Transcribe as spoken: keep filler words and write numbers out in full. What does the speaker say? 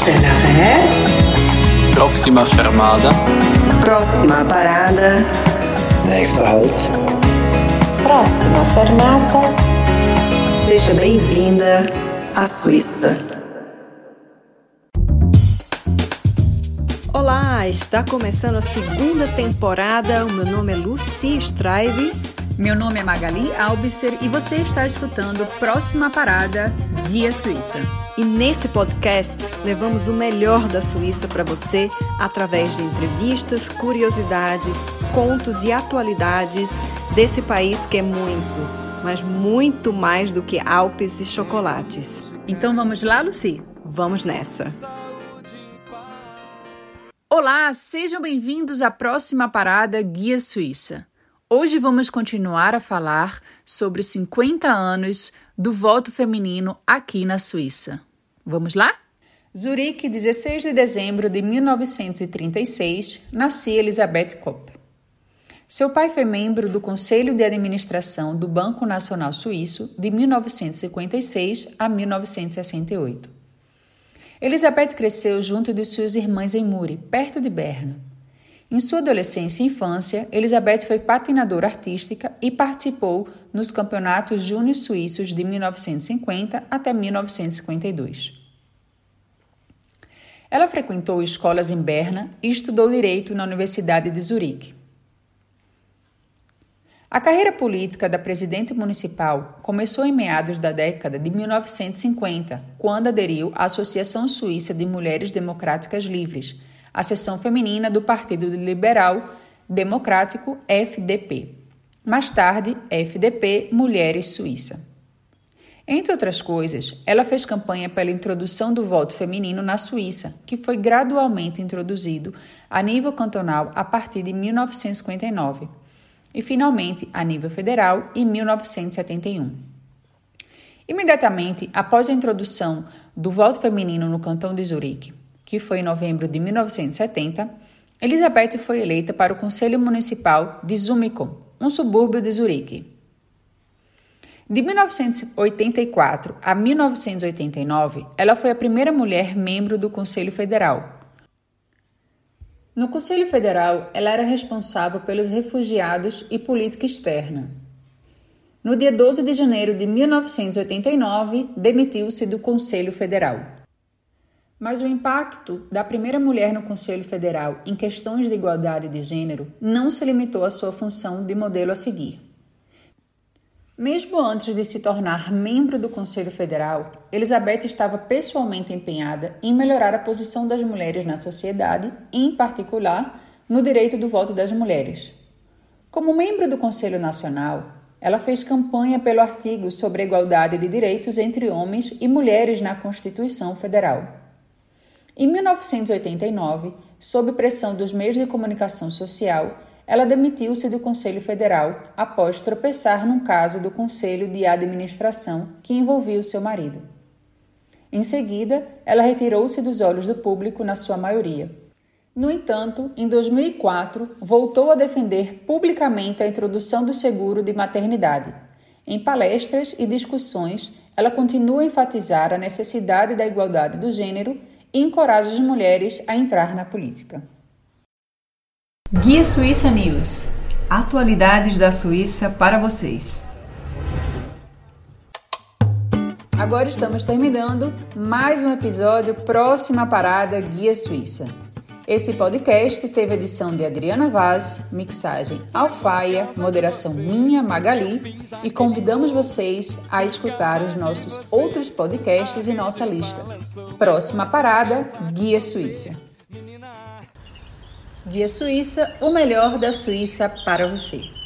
Steineré. Próxima Fermada. Próxima Parada. Nächster Halt. Próxima Fermata. Seja bem-vinda à Suíça. Olá, está começando a segunda temporada. O meu nome é Lucy Strijves. Meu nome é Magali Albisser e você está escutando Próxima Parada, Guia Suíça. E nesse podcast, levamos o melhor da Suíça para você através de entrevistas, curiosidades, contos e atualidades desse país que é muito, mas muito mais do que Alpes e chocolates. Então vamos lá, Lucy? Vamos nessa! Olá, sejam bem-vindos à Próxima Parada, Guia Suíça. Hoje vamos continuar a falar sobre cinquenta anos do voto feminino aqui na Suíça. Vamos lá? Zurique, dezesseis de dezembro de mil novecentos e trinta e seis, nascia Elizabeth Kopp. Seu pai foi membro do Conselho de Administração do Banco Nacional Suíço de mil novecentos e cinquenta e seis a mil novecentos e sessenta e oito. Elizabeth cresceu junto de suas irmãs em Muri, perto de Berna. Em sua adolescência e infância, Elizabeth foi patinadora artística e participou nos campeonatos júnior suíços de mil novecentos e cinquenta até mil novecentos e cinquenta e dois. Ela frequentou escolas em Berna e estudou Direito na Universidade de Zurique. A carreira política da presidente municipal começou em meados da década de mil novecentos e cinquenta, quando aderiu à Associação Suíça de Mulheres Democráticas Livres, a seção feminina do Partido Liberal Democrático F D P, mais tarde F D P Mulheres Suíça. Entre outras coisas, ela fez campanha pela introdução do voto feminino na Suíça, que foi gradualmente introduzido a nível cantonal a partir de mil novecentos e cinquenta e nove e, finalmente, a nível federal em mil novecentos e setenta e um. Imediatamente após a introdução do voto feminino no Cantão de Zurique, que foi em novembro de mil novecentos e setenta, Elizabeth foi eleita para o Conselho Municipal de Zumikon, um subúrbio de Zurique. De mil novecentos e oitenta e quatro a mil novecentos e oitenta e nove, ela foi a primeira mulher membro do Conselho Federal. No Conselho Federal, ela era responsável pelos refugiados e política externa. No dia doze de janeiro de mil novecentos e oitenta e nove, demitiu-se do Conselho Federal. Mas o impacto da primeira mulher no Conselho Federal em questões de igualdade de gênero não se limitou à sua função de modelo a seguir. Mesmo antes de se tornar membro do Conselho Federal, Elizabeth estava pessoalmente empenhada em melhorar a posição das mulheres na sociedade, em particular no direito do voto das mulheres. Como membro do Conselho Nacional, ela fez campanha pelo artigo sobre a igualdade de direitos entre homens e mulheres na Constituição Federal. Em mil novecentos e oitenta e nove, sob pressão dos meios de comunicação social, ela demitiu-se do Conselho Federal após tropeçar num caso do Conselho de Administração que envolvia o seu marido. Em seguida, ela retirou-se dos olhos do público na sua maioria. No entanto, em dois mil e quatro, voltou a defender publicamente a introdução do seguro de maternidade. Em palestras e discussões, ela continua a enfatizar a necessidade da igualdade do gênero e encoraja as mulheres a entrar na política. Guia Suíça News. Atualidades da Suíça para vocês. Agora estamos terminando mais um episódio Próxima Parada Guia Suíça. Esse podcast teve edição de Adriana Vaz, mixagem Alfaia, moderação minha, Magali, e convidamos vocês a escutar os nossos outros podcasts em nossa lista. Próxima Parada, Guia Suíça. Guia Suíça, o melhor da Suíça para você.